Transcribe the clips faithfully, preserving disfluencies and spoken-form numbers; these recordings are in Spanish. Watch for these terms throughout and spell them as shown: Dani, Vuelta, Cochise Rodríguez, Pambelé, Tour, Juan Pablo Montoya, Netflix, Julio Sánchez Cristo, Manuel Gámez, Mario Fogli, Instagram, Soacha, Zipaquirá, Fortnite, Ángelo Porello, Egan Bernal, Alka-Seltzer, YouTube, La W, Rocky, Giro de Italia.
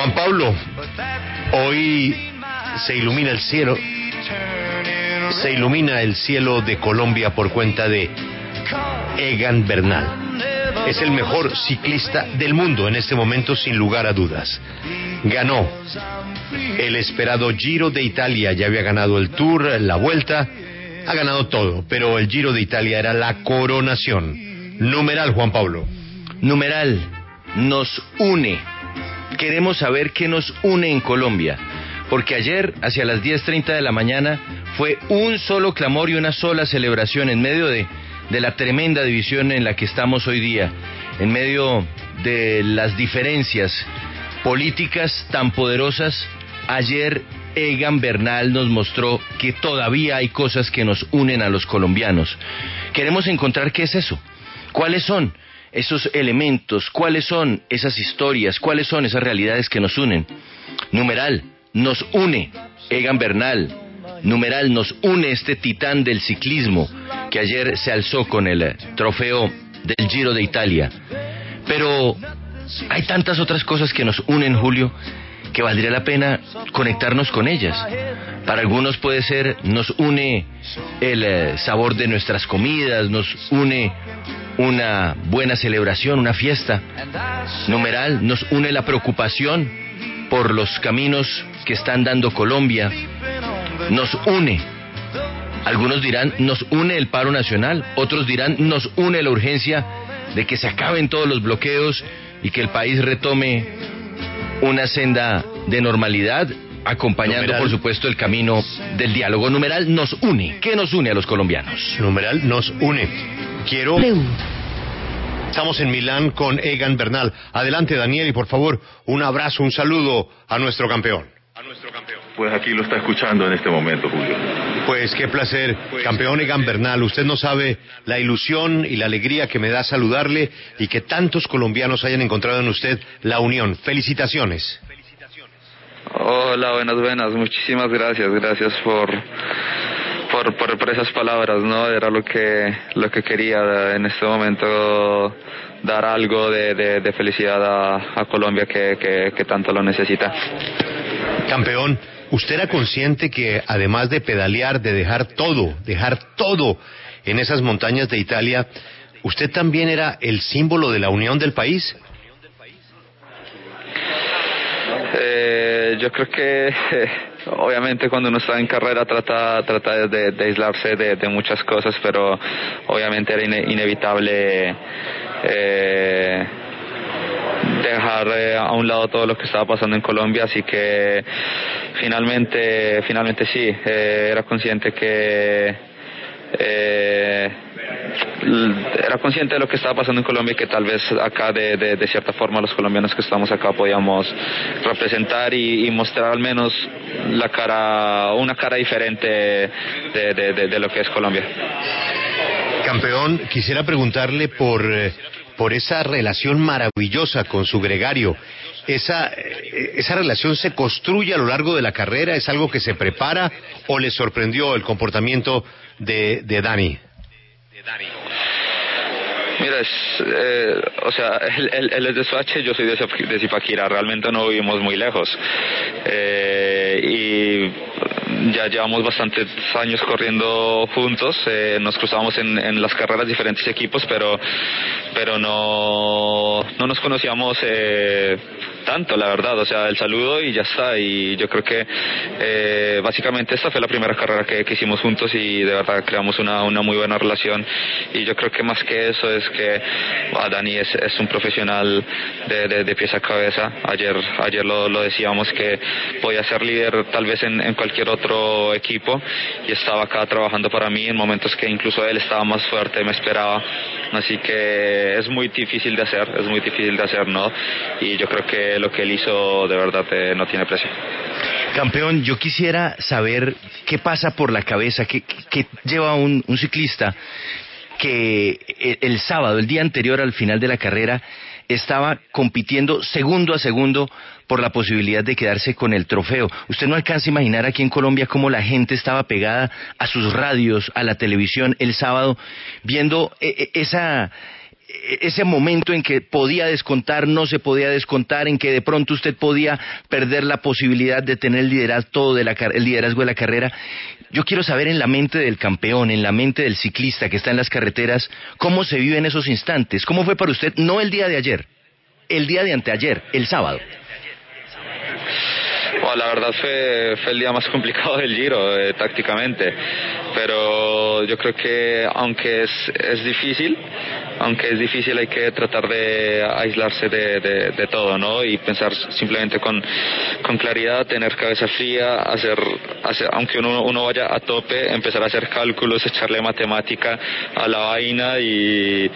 Juan Pablo, hoy se ilumina el cielo, se ilumina el cielo de Colombia por cuenta de Egan Bernal. Es el mejor ciclista del mundo en este momento, sin lugar a dudas. Ganó el esperado Giro de Italia, ya había ganado el Tour, la Vuelta, ha ganado todo, pero el Giro de Italia era la coronación. Numeral, Juan Pablo. Numeral, nos une. Queremos saber qué nos une en Colombia, porque ayer, hacia las diez treinta de la mañana, fue un solo clamor y una sola celebración en medio de, de la tremenda división en la que estamos hoy día, en medio de las diferencias políticas tan poderosas. Ayer Egan Bernal nos mostró que todavía hay cosas que nos unen a los colombianos. Queremos encontrar qué es eso, cuáles son esos elementos, cuáles son esas historias, cuáles son esas realidades que nos unen. Numeral, nos une Egan Bernal. Numeral, nos une este titán del ciclismo que ayer se alzó con el trofeo del Giro de Italia. Pero hay tantas otras cosas que nos unen, Julio, que valdría la pena conectarnos con ellas. Para algunos puede ser, nos une el sabor de nuestras comidas, nos une una buena celebración, una fiesta. Numeral, nos une la preocupación por los caminos que están dando Colombia. Nos une, algunos dirán, nos une el paro nacional, otros dirán, nos une la urgencia de que se acaben todos los bloqueos y que el país retome una senda de normalidad, acompañando, numeral, por supuesto, el camino del diálogo. Numeral, nos une. ¿Qué nos une a los colombianos? Numeral, nos une. Quiero... Estamos en Milán con Egan Bernal. Adelante, Daniel, y por favor, un abrazo, un saludo a nuestro campeón. A nuestro campeón. Pues aquí lo está escuchando en este momento, Julio. Pues qué placer, pues, campeón Egan Bernal. Usted no sabe la ilusión y la alegría que me da saludarle y que tantos colombianos hayan encontrado en usted la unión. Felicitaciones. Hola, buenas, buenas. Muchísimas gracias. Gracias por... Por, por, por esas palabras, ¿no? Era lo que lo que quería en este momento, dar algo de, de, de felicidad a, a Colombia que, que, que tanto lo necesita. Campeón, usted era consciente que además de pedalear, de dejar todo, dejar todo en esas montañas de Italia, usted también era el símbolo de la unión del país. Eh, yo creo que eh, obviamente cuando uno está en carrera trata trata de, de aislarse de, de muchas cosas, pero obviamente era ine- inevitable eh, dejar eh, a un lado todo lo que estaba pasando en Colombia, así que finalmente finalmente sí, eh, era consciente que eh, era consciente de lo que estaba pasando en Colombia y que tal vez acá de, de, de cierta forma los colombianos que estamos acá podíamos representar y, y mostrar al menos la cara, una cara diferente de, de, de, de lo que es Colombia. Campeón, quisiera preguntarle por, por esa relación maravillosa con su gregario. Esa, ¿Esa relación se construye a lo largo de la carrera? ¿Es algo que se prepara o le sorprendió el comportamiento de, de Dani? Mira, es, eh, o sea, él, él, él es de Soacha y yo soy de Zipaquirá, realmente no vivimos muy lejos, eh, y ya llevamos bastantes años corriendo juntos, eh, nos cruzamos en, en las carreras, diferentes equipos, pero pero no, no nos conocíamos eh, tanto, la verdad, o sea, el saludo y ya está, y yo creo que eh, básicamente esta fue la primera carrera que, que hicimos juntos y de verdad creamos una, una muy buena relación, y yo creo que más que eso es que ah, Dani es, es un profesional de, de, de pies a cabeza. Ayer ayer lo, lo decíamos que podía ser líder tal vez en, en cualquier otro equipo y estaba acá trabajando para mí en momentos que incluso él estaba más fuerte, me esperaba, así que es muy difícil de hacer, es muy difícil de hacer, ¿no? Y yo creo que lo que él hizo de verdad eh, no tiene precio. Campeón, yo quisiera saber qué pasa por la cabeza, qué, qué lleva un, un ciclista que el, el sábado, el día anterior al final de la carrera, estaba compitiendo segundo a segundo por la posibilidad de quedarse con el trofeo. Usted no alcanza a imaginar aquí en Colombia cómo la gente estaba pegada a sus radios, a la televisión el sábado, viendo esa... ese momento en que podía descontar, no se podía descontar, en que de pronto usted podía perder la posibilidad de tener el liderazgo de la, el liderazgo de la carrera. Yo quiero saber, en la mente del campeón, en la mente del ciclista que está en las carreteras, ¿cómo se vive en esos instantes? ¿Cómo fue para usted, no el día de ayer, el día de anteayer, el sábado? Bueno, la verdad fue, fue el día más complicado del Giro, eh, tácticamente, pero yo creo que aunque es, es difícil, aunque es difícil hay que tratar de aislarse de, de, de todo, ¿no? Y pensar simplemente con, con claridad, tener cabeza fría, hacer, hacer aunque uno, uno vaya a tope, empezar a hacer cálculos, echarle matemática a la vaina y,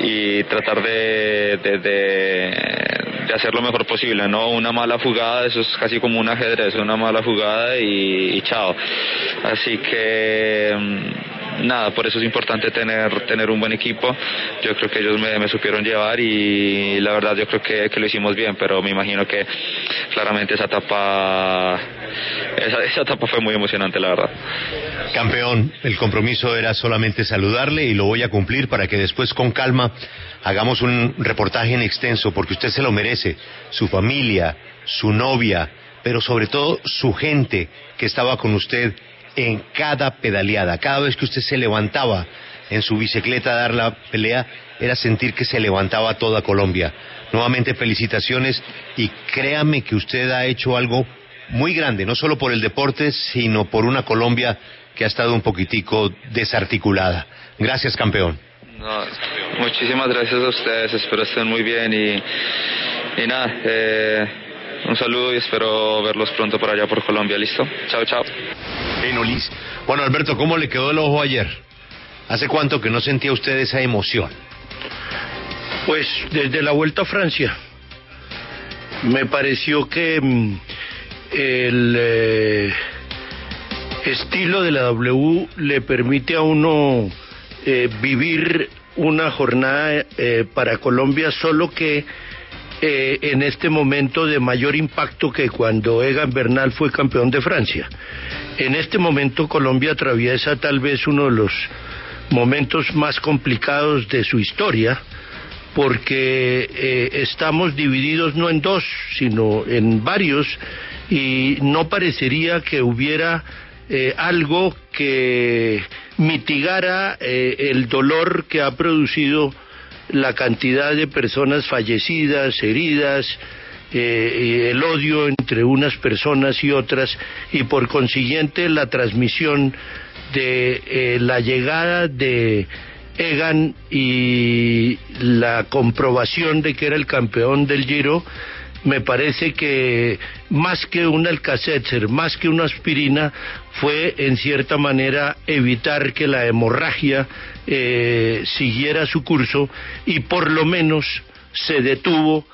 y tratar de, de, de de hacer lo mejor posible, ¿no? Una mala jugada, eso es casi como un ajedrez, una mala jugada y, y chao. Así que nada, por eso es importante tener tener un buen equipo. Yo creo que ellos me, me supieron llevar y la verdad yo creo que, que lo hicimos bien, pero me imagino que claramente esa etapa esa, esa etapa fue muy emocionante, la verdad. Campeón, el compromiso era solamente saludarle y lo voy a cumplir para que después con calma hagamos un reportaje en extenso, porque usted se lo merece, su familia, su novia, pero sobre todo su gente que estaba con usted en cada pedaleada. Cada vez que usted se levantaba en su bicicleta a dar la pelea, era sentir que se levantaba toda Colombia. Nuevamente felicitaciones y créame que usted ha hecho algo muy grande, no solo por el deporte, sino por una Colombia que ha estado un poquitico desarticulada. Gracias, campeón. No, muchísimas gracias a ustedes, espero estén muy bien y, y nada, eh, un saludo y espero verlos pronto por allá por Colombia, ¿listo? Chao, chao. Bueno, Alberto, ¿cómo le quedó el ojo ayer? ¿Hace cuánto que no sentía usted esa emoción? Pues desde la Vuelta a Francia. Me pareció que mm, el eh, estilo de la W le permite a uno eh, vivir una jornada eh, para Colombia, solo que eh, en este momento de mayor impacto que cuando Egan Bernal fue campeón de Francia. En este momento Colombia atraviesa tal vez uno de los momentos más complicados de su historia, porque eh, estamos divididos no en dos, sino en varios, y no parecería que hubiera eh, algo que mitigara eh, el dolor que ha producido la cantidad de personas fallecidas, heridas, Eh, el odio entre unas personas y otras, y por consiguiente la transmisión de eh, la llegada de Egan y la comprobación de que era el campeón del Giro. Me parece que más que un Alka-Seltzer, más que una aspirina, fue en cierta manera evitar que la hemorragia eh, siguiera su curso, y por lo menos se detuvo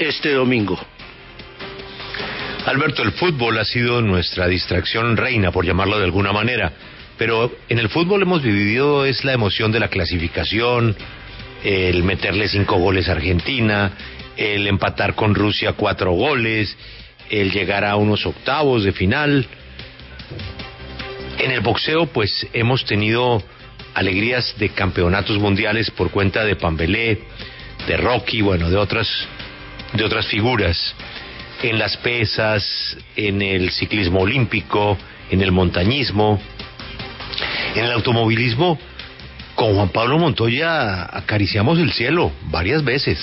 este domingo. Alberto, el fútbol ha sido nuestra distracción reina, por llamarlo de alguna manera, pero en el fútbol hemos vivido es la emoción de la clasificación, el meterle cinco goles a Argentina, el empatar con Rusia cuatro goles, el llegar a unos octavos de final. En el boxeo, pues hemos tenido alegrías de campeonatos mundiales por cuenta de Pambelé, de Rocky, bueno, de otras de otras figuras, en las pesas, en el ciclismo olímpico, en el montañismo, en el automovilismo. Con Juan Pablo Montoya acariciamos el cielo varias veces,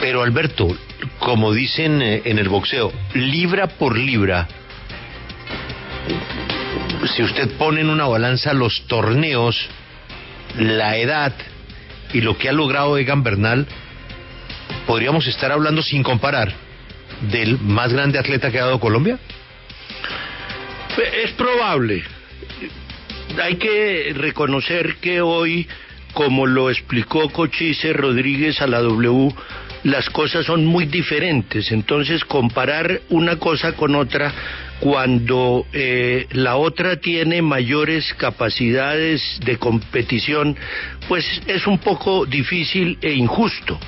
pero Alberto, como dicen en el boxeo, libra por libra, si usted pone en una balanza los torneos, la edad y lo que ha logrado Egan Bernal, ¿podríamos estar hablando, sin comparar, del más grande atleta que ha dado Colombia? Es probable. Hay que reconocer que hoy, como lo explicó Cochise Rodríguez a la W, las cosas son muy diferentes. Entonces, comparar una cosa con otra, cuando eh, la otra tiene mayores capacidades de competición, pues es un poco difícil e injusto.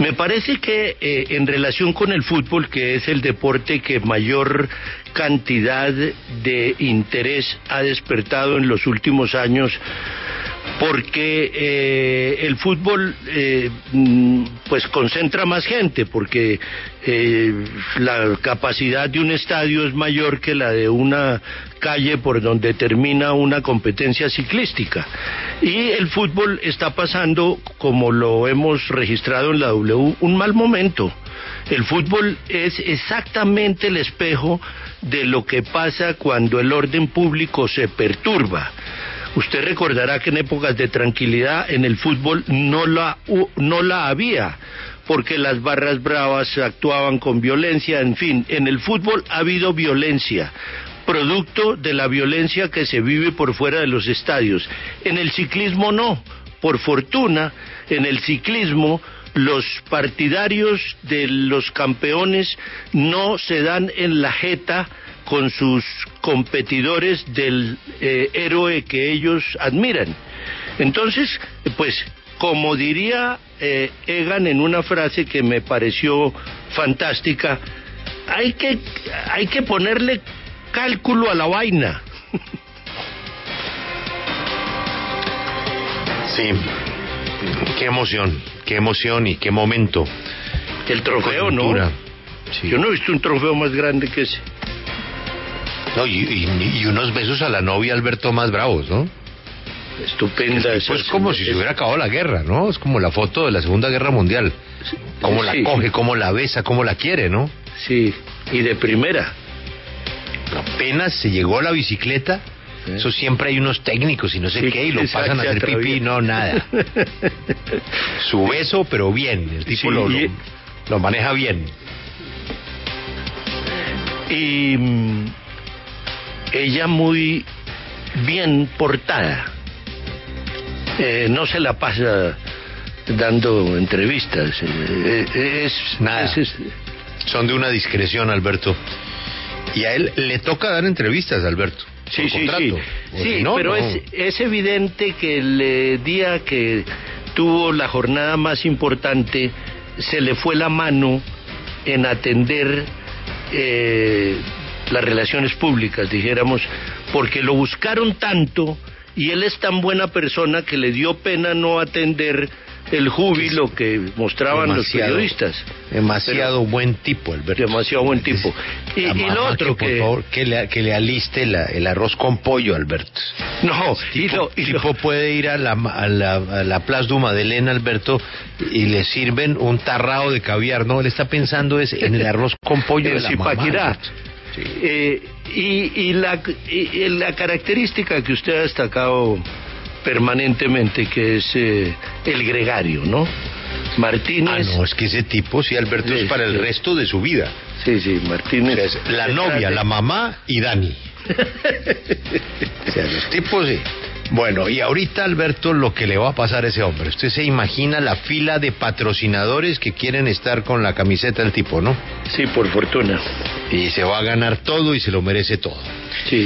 Me parece que eh, en relación con el fútbol, que es el deporte que mayor cantidad de interés ha despertado en los últimos años, porque eh, el fútbol eh, pues concentra más gente, porque eh, la capacidad de un estadio es mayor que la de una calle por donde termina una competencia ciclística, y el fútbol está pasando, como lo hemos registrado en la W, un mal momento. El fútbol es exactamente el espejo de lo que pasa cuando el orden público se perturba. Usted recordará que en épocas de tranquilidad en el fútbol no la, no la había, porque las barras bravas actuaban con violencia, en fin, en el fútbol ha habido violencia, producto de la violencia que se vive por fuera de los estadios. En el ciclismo no, por fortuna, en el ciclismo los partidarios de los campeones no se dan en la jeta con sus competidores del eh, héroe que ellos admiran. Entonces, pues, como diría eh, Egan en una frase que me pareció fantástica, hay que, hay que ponerle cálculo a la vaina. Sí, qué emoción, qué emoción y qué momento. El trofeo, ¿no? Sí. Yo no he visto un trofeo más grande que ese. No, y, y, y unos besos a la novia Alberto más bravos, ¿no? Estupenda. Es pues como si se hubiera acabado la guerra, ¿no? Es como la foto de la Segunda Guerra Mundial. Cómo la sí. coge, cómo la besa, cómo la quiere, ¿no? Sí, y de primera. Apenas se llegó a la bicicleta, ¿eh? Eso siempre hay unos técnicos y no sé sí, qué, y lo pasan a hacer pipí, no, nada. Su beso, pero bien, el tipo sí, lo, lo, lo maneja bien. Y ella muy bien portada, eh, no se la pasa dando entrevistas, eh, eh, es nada, es, es... son de una discreción, Alberto, y a él le toca dar entrevistas, Alberto, sí, sí, contrato, sí, sí, si no, pero no. Es, es evidente que el día que tuvo la jornada más importante se le fue la mano en atender eh, las relaciones públicas, dijéramos, porque lo buscaron tanto y él es tan buena persona que le dio pena no atender el júbilo que mostraban los periodistas. Demasiado Pero, buen tipo, Alberto. Demasiado buen tipo. Y, y lo otro que... Por que... favor, que le, que le aliste la, el arroz con pollo, Alberto. No, el tipo, y lo, y lo... tipo puede ir a la, a la, a la Place du Madeleine, Alberto, y le sirven un tarrao de caviar. No, él está pensando es en el arroz con pollo de la Zipaquirá. Mamá. Sí. Eh, y, y, la, y, y la característica que usted ha destacado permanentemente, que es eh, el gregario, ¿no? Martínez. Ah, no, es que ese tipo, sí, Alberto, es, es para el resto de su vida. Sí, sí, Martínez. O sea, es la novia, la mamá y Dani. O sea, los tipos, sí. Bueno, y ahorita, Alberto, lo que le va a pasar a ese hombre. Usted se imagina la fila de patrocinadores que quieren estar con la camiseta del tipo, ¿no? Sí, por fortuna. Y se va a ganar todo y se lo merece todo.